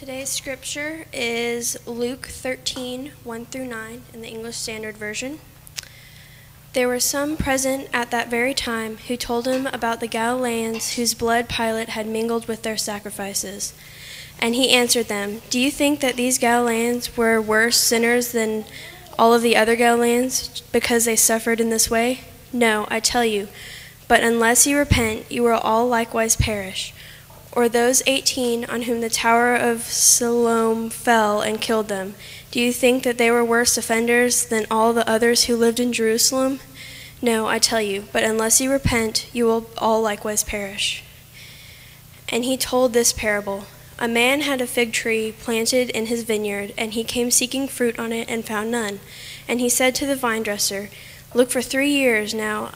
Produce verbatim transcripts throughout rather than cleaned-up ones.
Today's scripture is Luke thirteen, one through nine in the English Standard Version. There were some present at that very time who told him about the Galileans whose blood Pilate had mingled with their sacrifices. And he answered them, "Do you think that these Galileans were worse sinners than all of the other Galileans because they suffered in this way? No, I tell you, but unless you repent, you will all likewise perish. Or those eighteen on whom the Tower of Siloam fell and killed them, do you think that they were worse offenders than all the others who lived in Jerusalem? No, I tell you, but unless you repent, you will all likewise perish." And he told this parable. A man had a fig tree planted in his vineyard, and he came seeking fruit on it and found none. And he said to the vine dresser, "Look, for three years now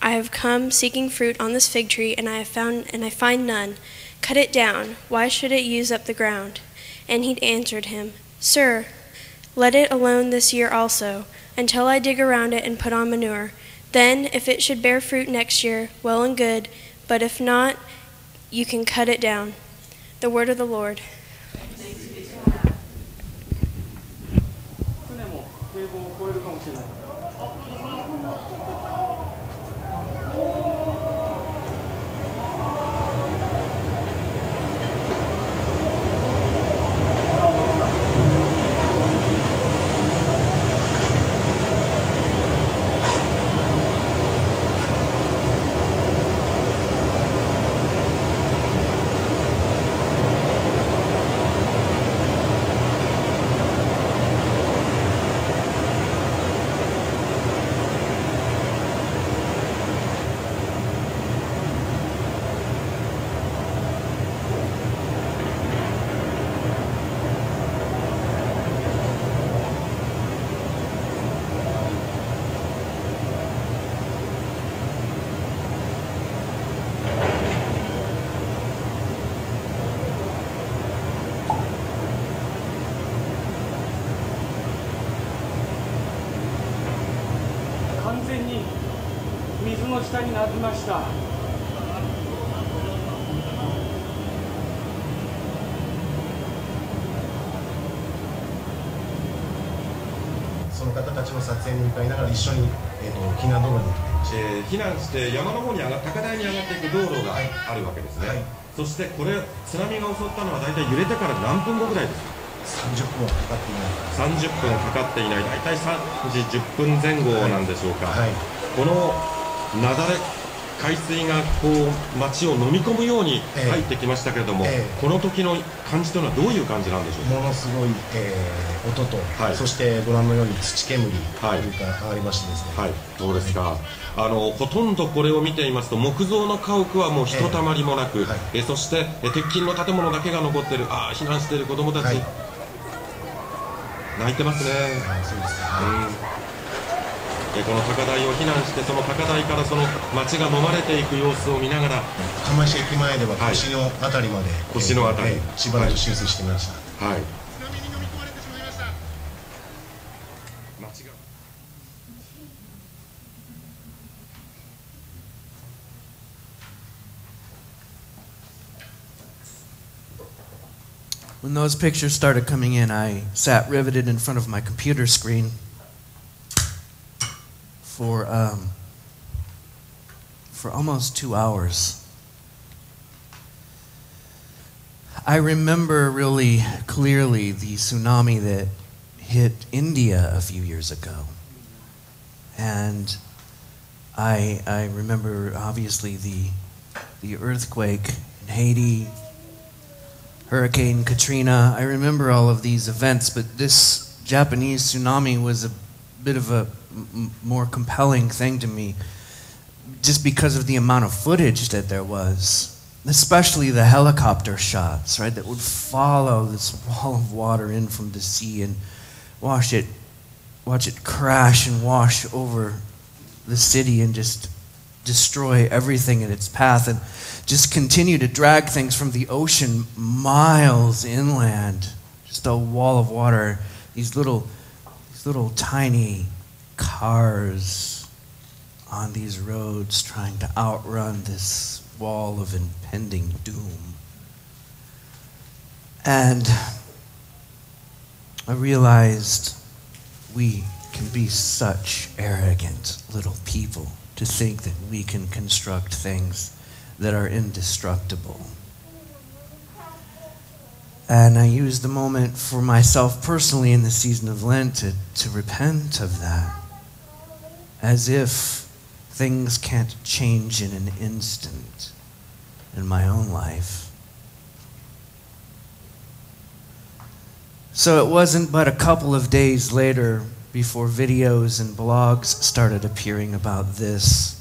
I have come seeking fruit on this fig tree, and I have found and I find none. Cut it down. Why should it use up the ground?" And he answered him, "Sir, let it alone this year also, until I dig around it and put on manure. Then, if it should bear fruit next year, well and good, but if not, you can cut it down." The word of the Lord. Thanks be to God.その方たちの撮影に向かいながら一緒に、えー、と避難道路に、えー、避難して山の方に上が高台に上がっていく道路があるわけですね、はい、そしてこれ津波が襲ったのは大体揺れてから何分後ぐらいですか？さんじゅっぷんはかかっていないさんじゅっぷんはかかっていない大体さんじじゅっぷんまえ後なんでしょうか、はいはい、この雪崩海水がこう町を飲み込むように入ってきましたけれども、ええええ、この時の感じというのはどういう感じなんでしょうか？ものすごい、えー、音と、はい、そしてご覧のように土煙がありましてですね、はいはい、そうですか、あのほとんどこれを見ていますと木造の家屋はもうひとたまりもなく、ええはい、えそして鉄筋の建物だけが残っている、ああ避難している子どもたち、はい、泣いてますね、はい、そうですか、うん、この高台を避難して、その高台からその町が飲まれていく様子を見ながら、釜石駅前では腰のあたりまで、はい、腰のあたり、えー、しばらく修正してみました、はいはい、津波に飲み込まれてしまいました。町がWhen those pictures started coming in, I sat riveted in front of my computer screen for um, for almost two hours. I remember really clearly the tsunami that hit India a few years ago. And I, I remember obviously the, the earthquake in Haiti, Hurricane Katrina. I remember all of these events, but this Japanese tsunami was a bit of a M- more compelling thing to me, just because of the amount of footage that there was, especially the helicopter shots, right, that would follow this wall of water in from the sea and wash it, watch it crash and wash over the city and just destroy everything in its path and just continue to drag things from the ocean miles inland, just a wall of water, these little, these little tiny cars on these roads trying to outrun this wall of impending doom. And I realized we can be such arrogant little people to think that we can construct things that are indestructible. And I used the moment for myself personally in the season of Lent to, to repent of that, as if things can't change in an instant in my own life. So it wasn't but a couple of days later before videos and blogs started appearing about this,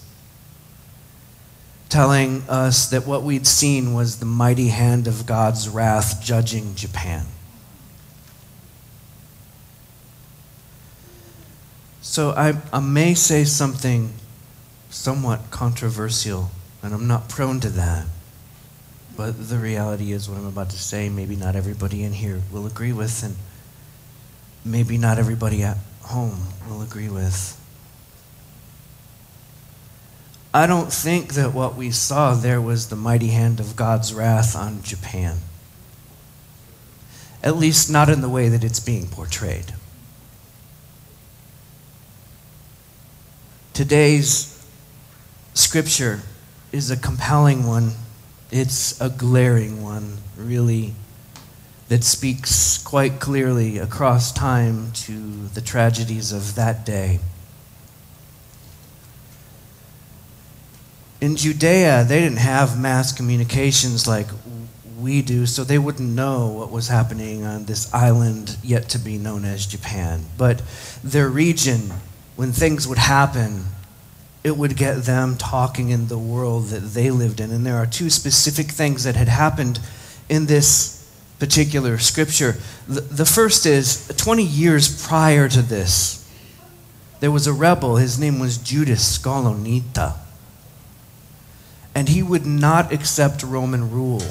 telling us that what we'd seen was the mighty hand of God's wrath judging Japan. So I, I may say something somewhat controversial, and I'm not prone to that, but the reality is what I'm about to say, maybe not everybody in here will agree with, and maybe not everybody at home will agree with. I don't think that what we saw there was the mighty hand of God's wrath on Japan. At least not in the way that it's being portrayed. Today's scripture is a compelling one. It's a glaring one, really, that speaks quite clearly across time to the tragedies of that day. In Judea, they didn't have mass communications like we do, so they wouldn't know what was happening on this island yet to be known as Japan. But their region, when things would happen, it would get them talking in the world that they lived in. And there are two specific things that had happened in this particular scripture. The first is, twenty years prior to this, there was a rebel. His name was Judas Skolonita. And he would not accept Roman rule.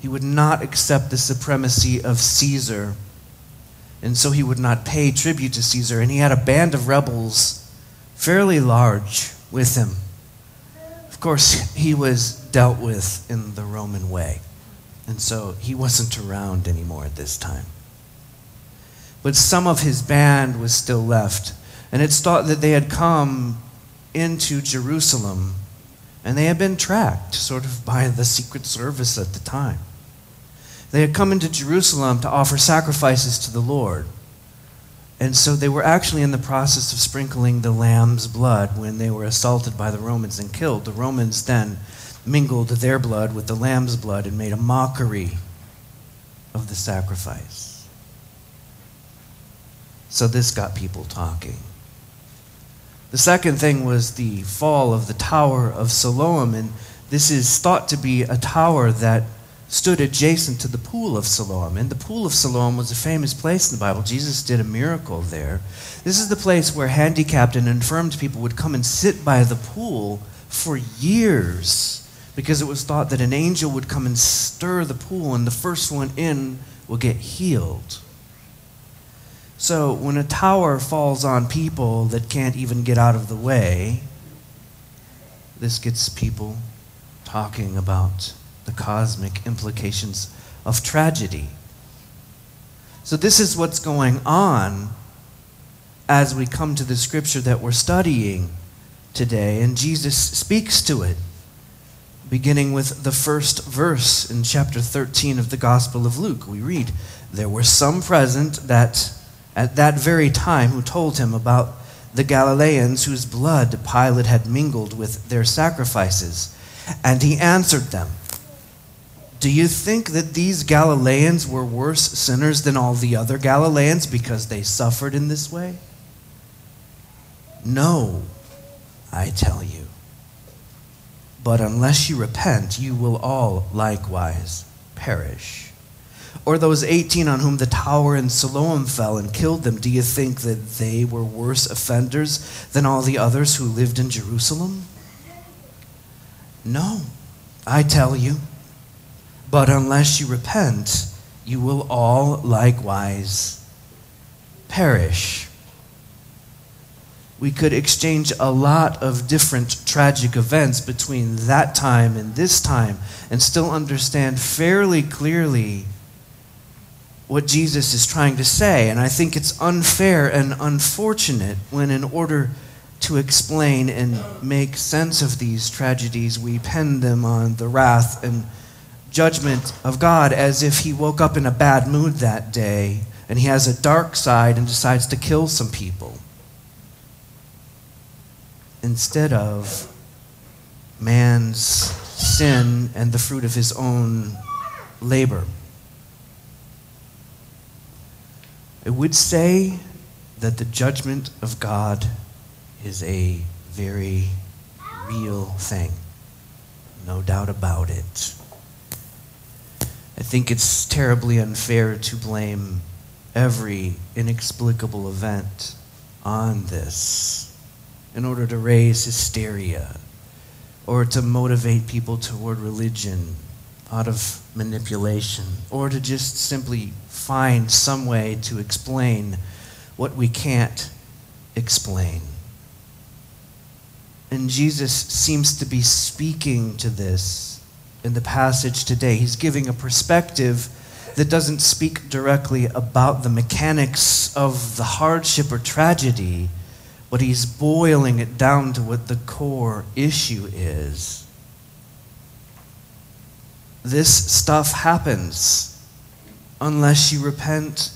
He would not accept the supremacy of Caesar. And so he would not pay tribute to Caesar. And he had a band of rebels fairly large with him. Of course, he was dealt with in the Roman way. And so he wasn't around anymore at this time. But some of his band was still left. And it's thought that they had come into Jerusalem, and they had been tracked sort of by the Secret Service at the time. They had come into Jerusalem to offer sacrifices to the Lord. And so they were actually in the process of sprinkling the lamb's blood when they were assaulted by the Romans and killed. The Romans then mingled their blood with the lamb's blood and made a mockery of the sacrifice. So this got people talking. The second thing was the fall of the Tower of Siloam, and this is thought to be a tower that stood adjacent to the Pool of Siloam. And the Pool of Siloam was a famous place in the Bible. Jesus did a miracle there. This is the place where handicapped and infirmed people would come and sit by the pool for years, because it was thought that an angel would come and stir the pool, and the first one in will get healed. So when a tower falls on people that can't even get out of the way, this gets people talking about the cosmic implications of tragedy. So this is what's going on as we come to the scripture that we're studying today, and Jesus speaks to it, beginning with the first verse in chapter thirteen of the Gospel of Luke. We read, "There were some present that at that very time who told him about the Galileans whose blood Pilate had mingled with their sacrifices. And he answered them, 'Do you think that these Galileans were worse sinners than all the other Galileans because they suffered in this way? No, I tell you. But unless you repent, you will all likewise perish.' Or those eighteen on whom the tower in Siloam fell and killed them, do you think that they were worse offenders than all the others who lived in Jerusalem? No, I tell you. But unless you repent, you will all likewise perish." we could exchange a lot of different tragic events between that time and this time and still understand fairly clearly what Jesus is trying to say. And I think it's unfair and unfortunate when, in order to explain and make sense of these tragedies, we pin them on the wrath and judgment of God, as if he woke up in a bad mood that day and he has a dark side and decides to kill some people, instead of man's sin and the fruit of his own labor. I would say that the judgment of God is a very real thing. No doubt about it. I think it's terribly unfair to blame every inexplicable event on this in order to raise hysteria or to motivate people toward religion out of manipulation, or to just simply find some way to explain what we can't explain. And Jesus seems to be speaking to this in the passage today. He's giving a perspective that doesn't speak directly about the mechanics of the hardship or tragedy, but he's boiling it down to what the core issue is. This stuff happens. Unless you repent,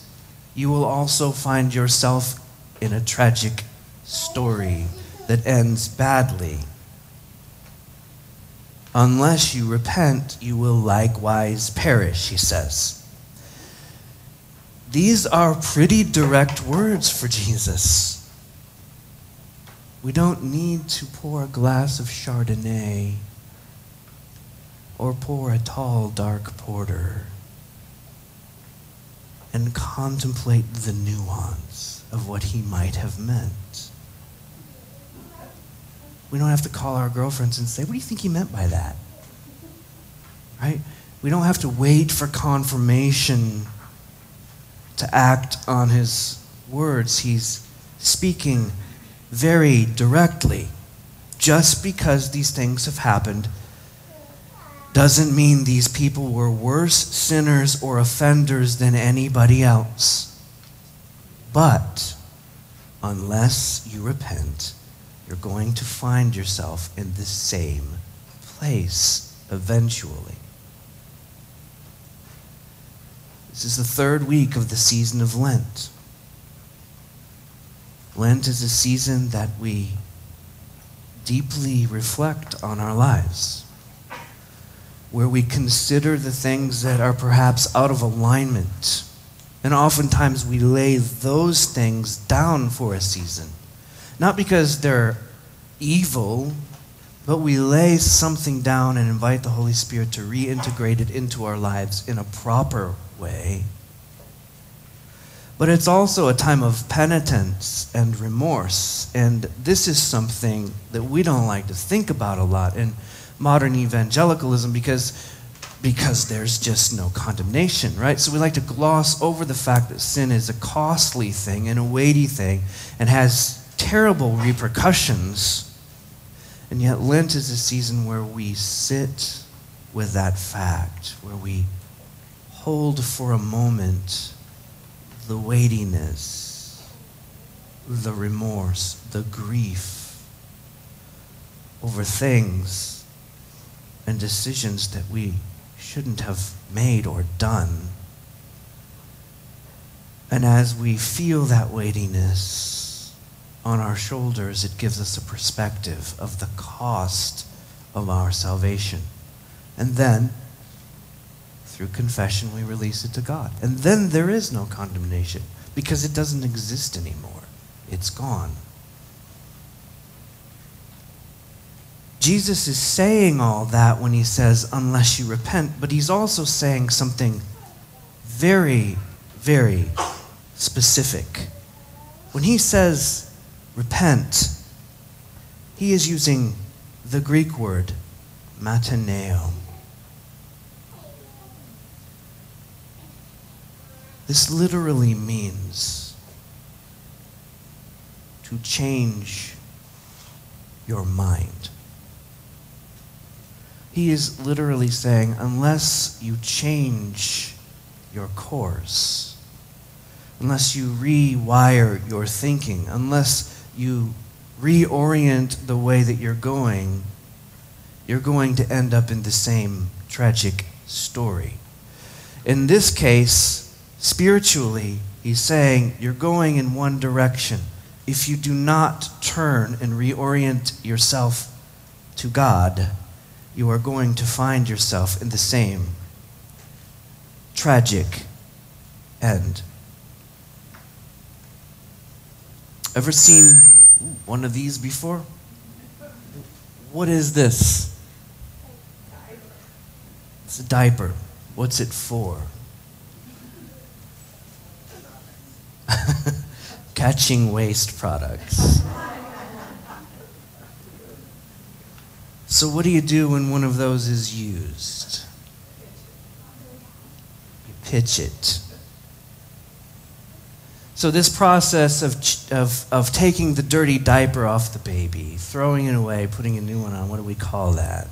you will also find yourself in a tragic story that ends badly. Unless you repent, you will likewise perish, he says. These are pretty direct words for Jesus. We don't need to pour a glass of Chardonnay or pour a tall, dark porter and contemplate the nuance of what he might have meant. We don't have to call our girlfriends and say, "What do you think he meant by that?" Right? We don't have to wait for confirmation to act on his words. He's speaking very directly. Just because these things have happened doesn't mean these people were worse sinners or offenders than anybody else. But unless you repent, you're going to find yourself in the same place eventually. This is the third week of the season of Lent. Lent is a season that we deeply reflect on our lives, where we consider the things that are perhaps out of alignment. And oftentimes we lay those things down for a season. Not because they're evil, but we lay something down and invite the Holy Spirit to reintegrate it into our lives in a proper way. But it's also a time of penitence and remorse, and this is something that we don't like to think about a lot in modern evangelicalism because, because there's just no condemnation, right? So we like to gloss over the fact that sin is a costly thing and a weighty thing and has terrible repercussions, and yet Lent is a season where we sit with that fact, where we hold for a moment the weightiness, the remorse, the grief over things and decisions that we shouldn't have made or done. And as we feel that weightiness on our shoulders, it gives us a perspective of the cost of our salvation. And then, through confession, we release it to God. And then there is no condemnation because it doesn't exist anymore. It's gone. Jesus is saying all that when he says, unless you repent, but he's also saying something very, very specific. When he says, repent, he is using the Greek word, metanoeo. This literally means to to change your mind. He is literally saying, unless you change your course, unless you rewire your thinking, unless you reorient the way that you're going, you're going to end up in the same tragic story. In this case, spiritually, he's saying you're going in one direction. If you do not turn and reorient yourself to God, you are going to find yourself in the same tragic end. Ever seen one of these before? What is this? It's a diaper. What's it for? Catching waste products. So what do you do when one of those is used? You pitch it. So this process of of of taking the dirty diaper off the baby, throwing it away, putting a new one on, what do we call that?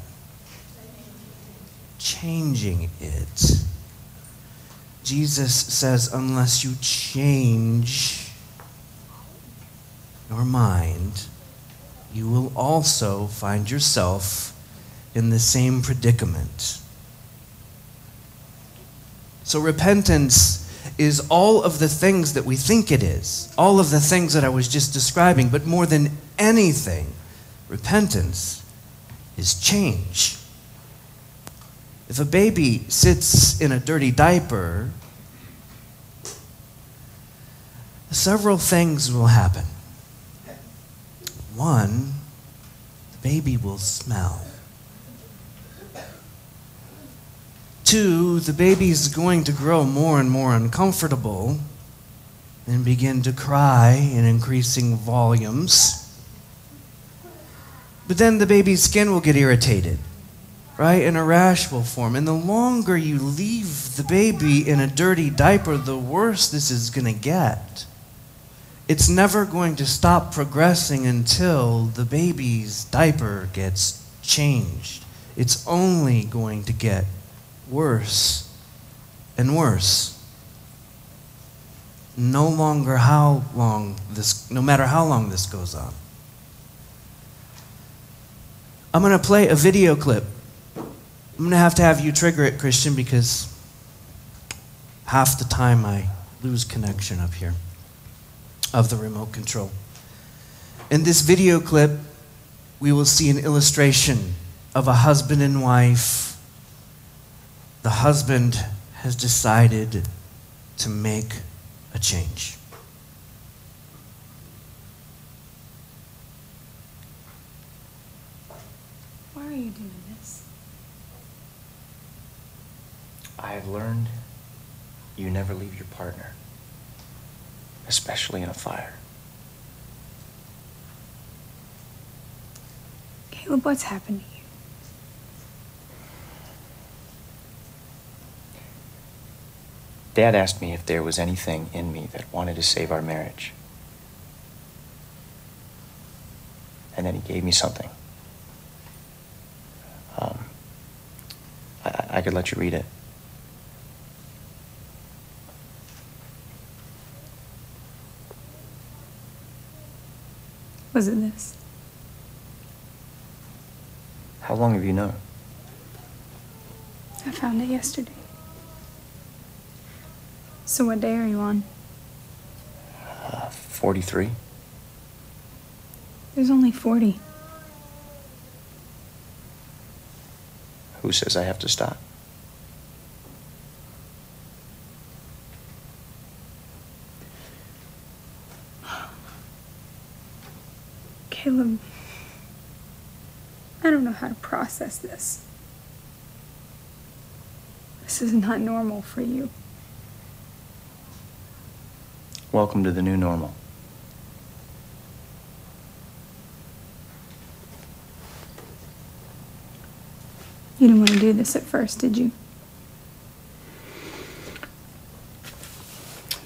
Changing it. Jesus says, unless you change your mind, you will also find yourself in the same predicament. So repentance is all of the things that we think it is, all of the things that I was just describing, but more than anything, repentance is change. If a baby sits in a dirty diaper, several things will happen. One, the baby will smell. Two, the baby's going to grow more and more uncomfortable and begin to cry in increasing volumes. But then the baby's skin will get irritated, right? And a rash will form. And the longer you leave the baby in a dirty diaper, the worse this is going to get. It's never going to stop progressing until the baby's diaper gets changed. It's only going to get worse and worse. No longer how long this, no matter how long this goes on. I'm going to play a video clip. I'm going to have to have you trigger it, Christian, because half the time I lose connection up here of the remote control. In this video clip, we will see an illustration of a husband and wife. The husband has decided to make a change. Why are you doing this? I've learned you never leave your partner, especially in a fire. Caleb, what's happened to you? Dad asked me if there was anything in me that wanted to save our marriage. And then he gave me something. Um, I, I could let you read it. Was it this? How long have you known? I found it yesterday. So what day are you on? Uh, forty-three. There's only forty. Who says I have to stop? Caleb, I don't know how to process this. This is not normal for you. Welcome to the new normal. You didn't want to do this at first, did you?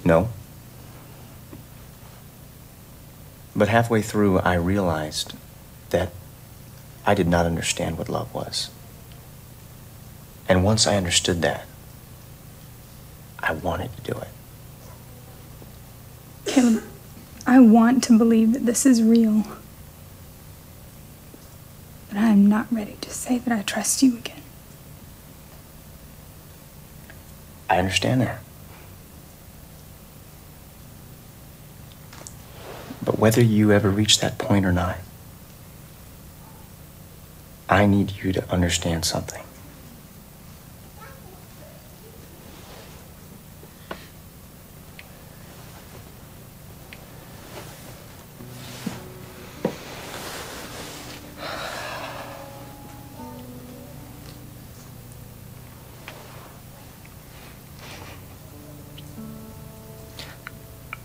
No. But halfway through, I realized that I did not understand what love was. And once I understood that, I wanted to do it. Caleb, I want to believe that this is real. But I am not ready to say that I trust you again. I understand that. But whether you ever reach that point or not, I need you to understand something.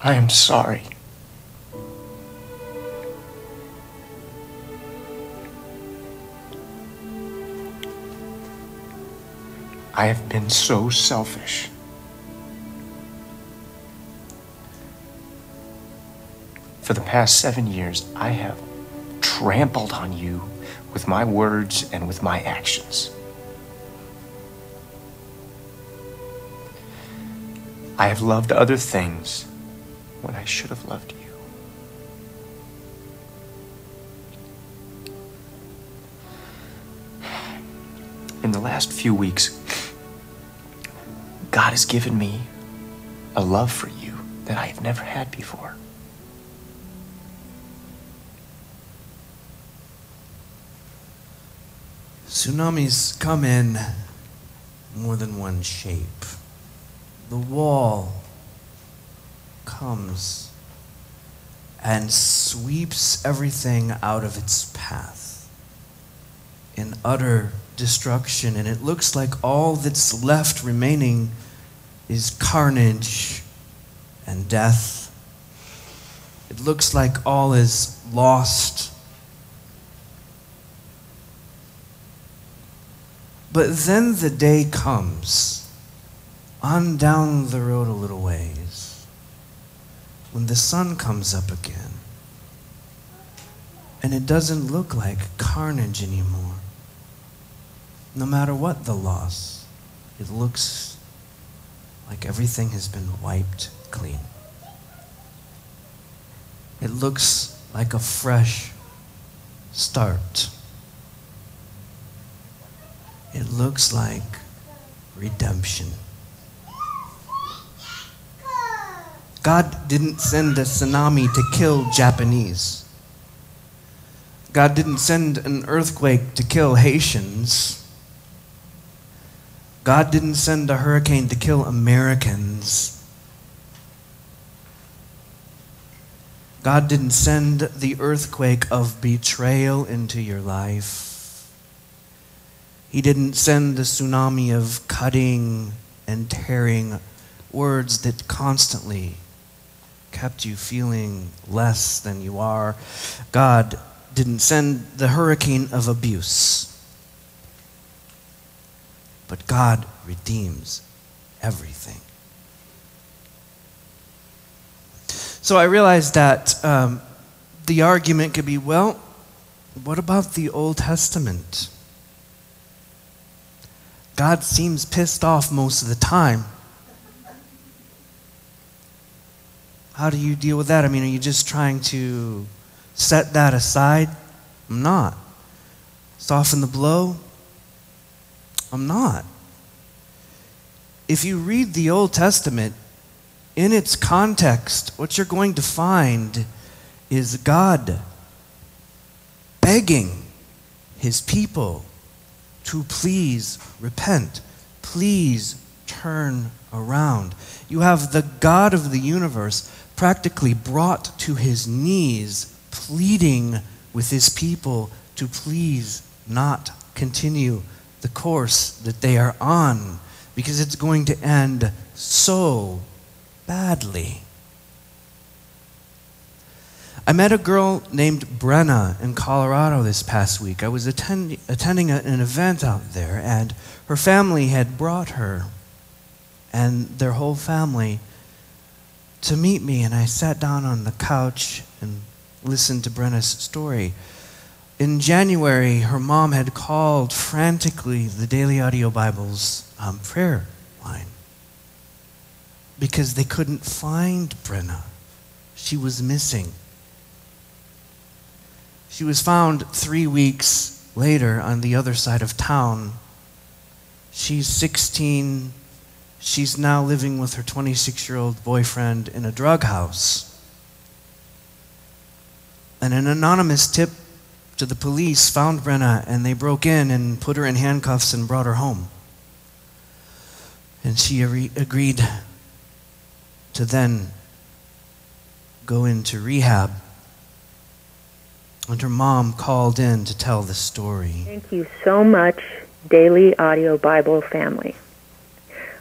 I am sorry. I have been so selfish. For the past seven years, I have trampled on you with my words and with my actions. I have loved other things when I should have loved you. In the last few weeks, God has given me a love for you that I have never had before. Tsunamis come in more than one shape. The wall comes and sweeps everything out of its path in utter destruction, and it looks like all that's left remaining is carnage and death. It looks like all is lost. But then the day comes, on down the road a little ways, when the sun comes up again, and it doesn't look like carnage anymore. No matter what the loss, it looks like everything has been wiped clean. It looks like a fresh start. It looks like redemption. God didn't send a tsunami to kill Japanese. God didn't send an earthquake to kill Haitians. God didn't send a hurricane to kill Americans. God didn't send the earthquake of betrayal into your life. He didn't send the tsunami of cutting and tearing, words that constantly kept you feeling less than you are. God didn't send the hurricane of abuse. But God redeems everything. So I realized that um, the argument could be, well, what about the Old Testament? God seems pissed off most of the time. How do you deal with that? I mean, are you just trying to set that aside? I'm not. Soften the blow? I'm not. If you read the Old Testament in its context, what you're going to find is God begging his people to please repent, please turn around. You have the God of the universe practically brought to his knees, pleading with his people to please not continue the course that they are on, because it's going to end so badly. I met a girl named Brenna in Colorado this past week. I was attend attending a, an event out there, and her family had brought her and their whole family to meet me, and I sat down on the couch and listen to Brenna's story. In January, her mom had called frantically the Daily Audio Bible's um, prayer line because they couldn't find Brenna. She was missing. She was found three weeks later on the other side of town. She's sixteen. She's now living with her twenty-six-year-old boyfriend in a drug house. And an anonymous tip to the police found Brenna, and they broke in and put her in handcuffs and brought her home. And she re- agreed to then go into rehab. And her mom called in to tell the story. Thank you so much, Daily Audio Bible family.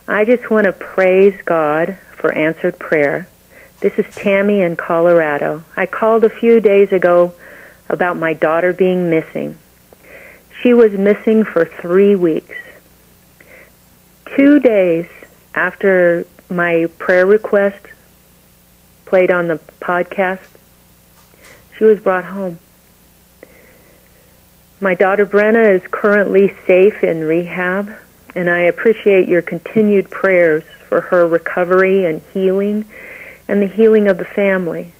I just want to praise God for answered prayer. This is Tammy in Colorado. I called a few days ago about my daughter being missing. She was missing for three weeks. Two days after my prayer request played on the podcast, she was brought home. My daughter Brenna is currently safe in rehab, and I appreciate your continued prayers for her recovery and healing and the healing of the family.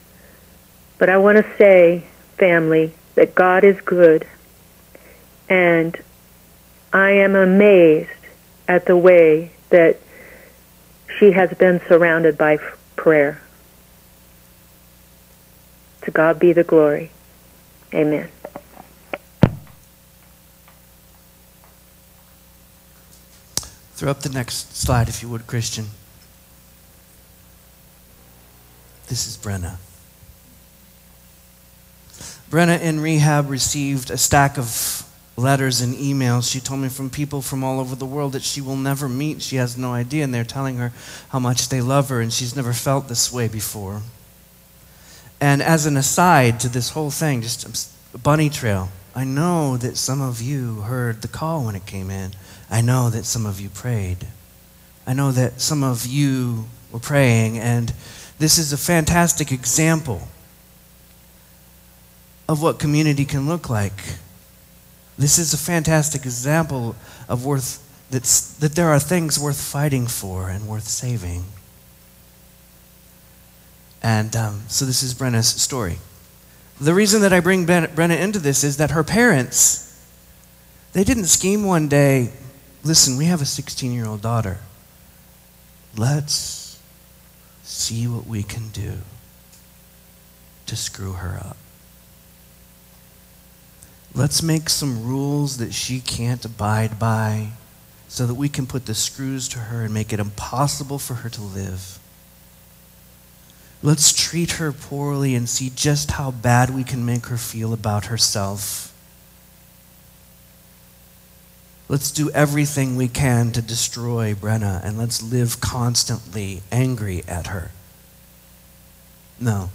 But I want to say, family, that God is good, and I am amazed at the way that she has been surrounded by prayer. To God be the glory. Amen. Throw up the next slide, if you would, Christian. This is Brenna. Brenna in rehab received a stack of letters and emails, she told me, from people from all over the world that she will never meet. She has no idea, and they're telling her how much they love her, and she's never felt this way before. And as an aside to this whole thing, just a bunny trail, I know that some of you heard the call when it came in. I know that some of you prayed. I know that some of you were praying, and this is a fantastic example of what community can look like. This is a fantastic example of worth that's, that there are things worth fighting for and worth saving. And um, so this is Brenna's story. The reason that I bring Ben, Brenna into this is that her parents, they didn't scheme one day, listen, we have a sixteen-year-old daughter. Let's see what we can do to screw her up. Let's make some rules that she can't abide by so that we can put the screws to her and make it impossible for her to live. Let's treat her poorly and see just how bad we can make her feel about herself. Let's do everything we can to destroy Brenna, and let's live constantly angry at her. No.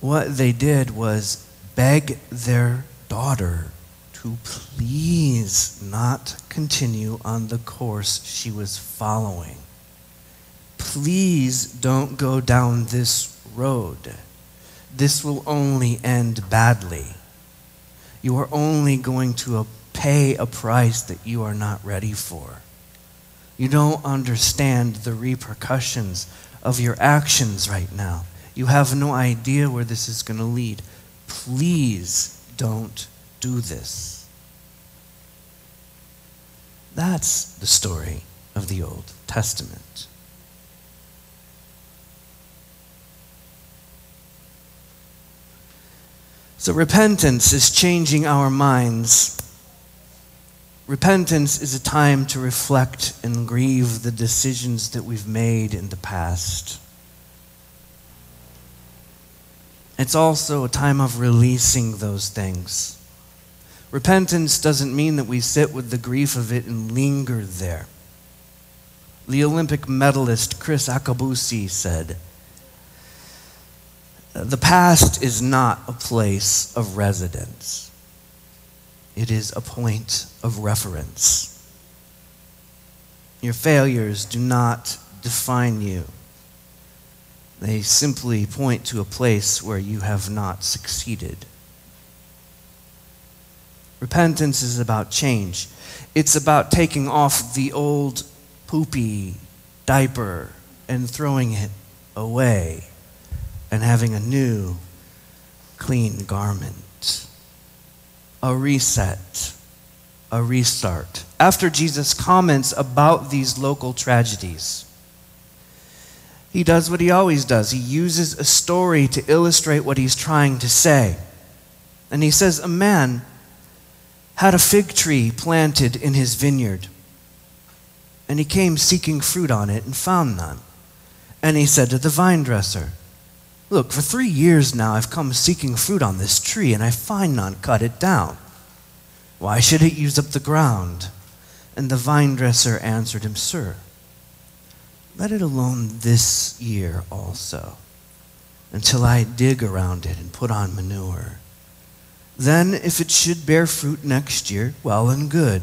What they did was beg their daughter to please not continue on the course she was following. Please don't go down this road. This will only end badly. You are only going to pay a price that you are not ready for. You don't understand the repercussions of your actions right now. You have no idea where this is going to lead. Please don't do this. That's the story of the Old Testament. So repentance is changing our minds. Repentance is a time to reflect and grieve the decisions that we've made in the past. It's also a time of releasing those things. Repentance doesn't mean that we sit with the grief of it and linger there. The Olympic medalist Chris Akabusi said, "The past is not a place of residence. It is a point of reference. Your failures do not define you. They simply point to a place where you have not succeeded. Repentance is about change. It's about taking off the old poopy diaper and throwing it away and having a new, clean garment. A reset. A restart. After Jesus comments about these local tragedies, he does what he always does. He uses a story to illustrate what he's trying to say. And he says, a man had a fig tree planted in his vineyard, and he came seeking fruit on it and found none. And he said to the vine dresser, look, for three years now I've come seeking fruit on this tree, and I find none. Cut it down. Why should it use up the ground? And the vine dresser answered him, sir, let it alone this year also, until I dig around it and put on manure. Then if it should bear fruit next year, well and good.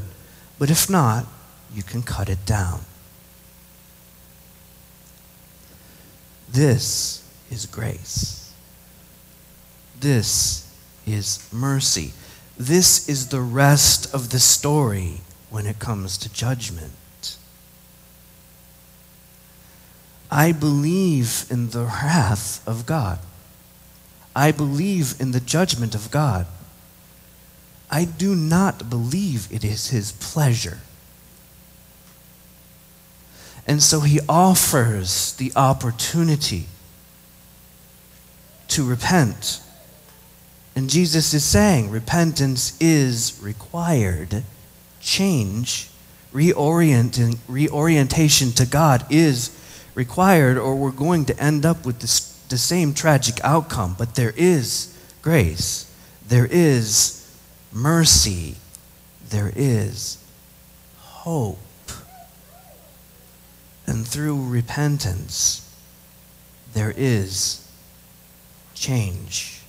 But if not, you can cut it down. This is grace. This is mercy. This is the rest of the story when it comes to judgment. I believe in the wrath of God. I believe in the judgment of God. I do not believe it is his pleasure. And so he offers the opportunity to repent. And Jesus is saying repentance is required. Change, reorienting, reorientation to God is required, or we're going to end up with this, the same tragic outcome. But there is grace. There is mercy. There is hope. And through repentance, there is change.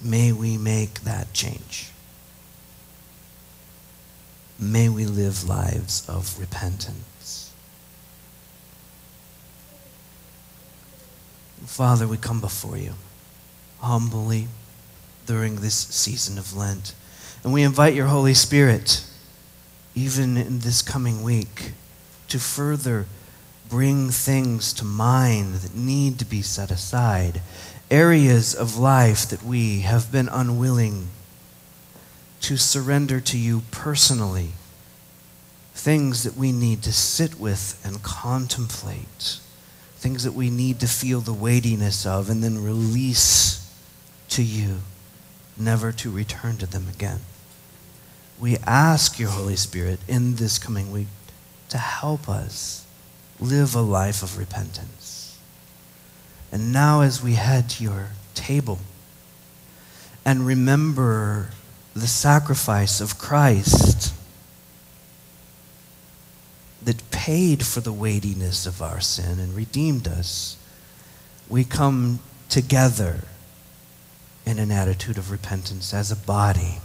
May we make that change. May we live lives of repentance. Father, we come before you humbly during this season of Lent, and we invite your Holy Spirit, even in this coming week, to further bring things to mind that need to be set aside, areas of life that we have been unwilling to surrender to you personally, things that we need to sit with and contemplate, things that we need to feel the weightiness of and then release to you, never to return to them again. We ask your Holy Spirit in this coming week to help us live a life of repentance. And now as we head to your table and remember the sacrifice of Christ that paid for the weightiness of our sin and redeemed us, we come together in an attitude of repentance as a body.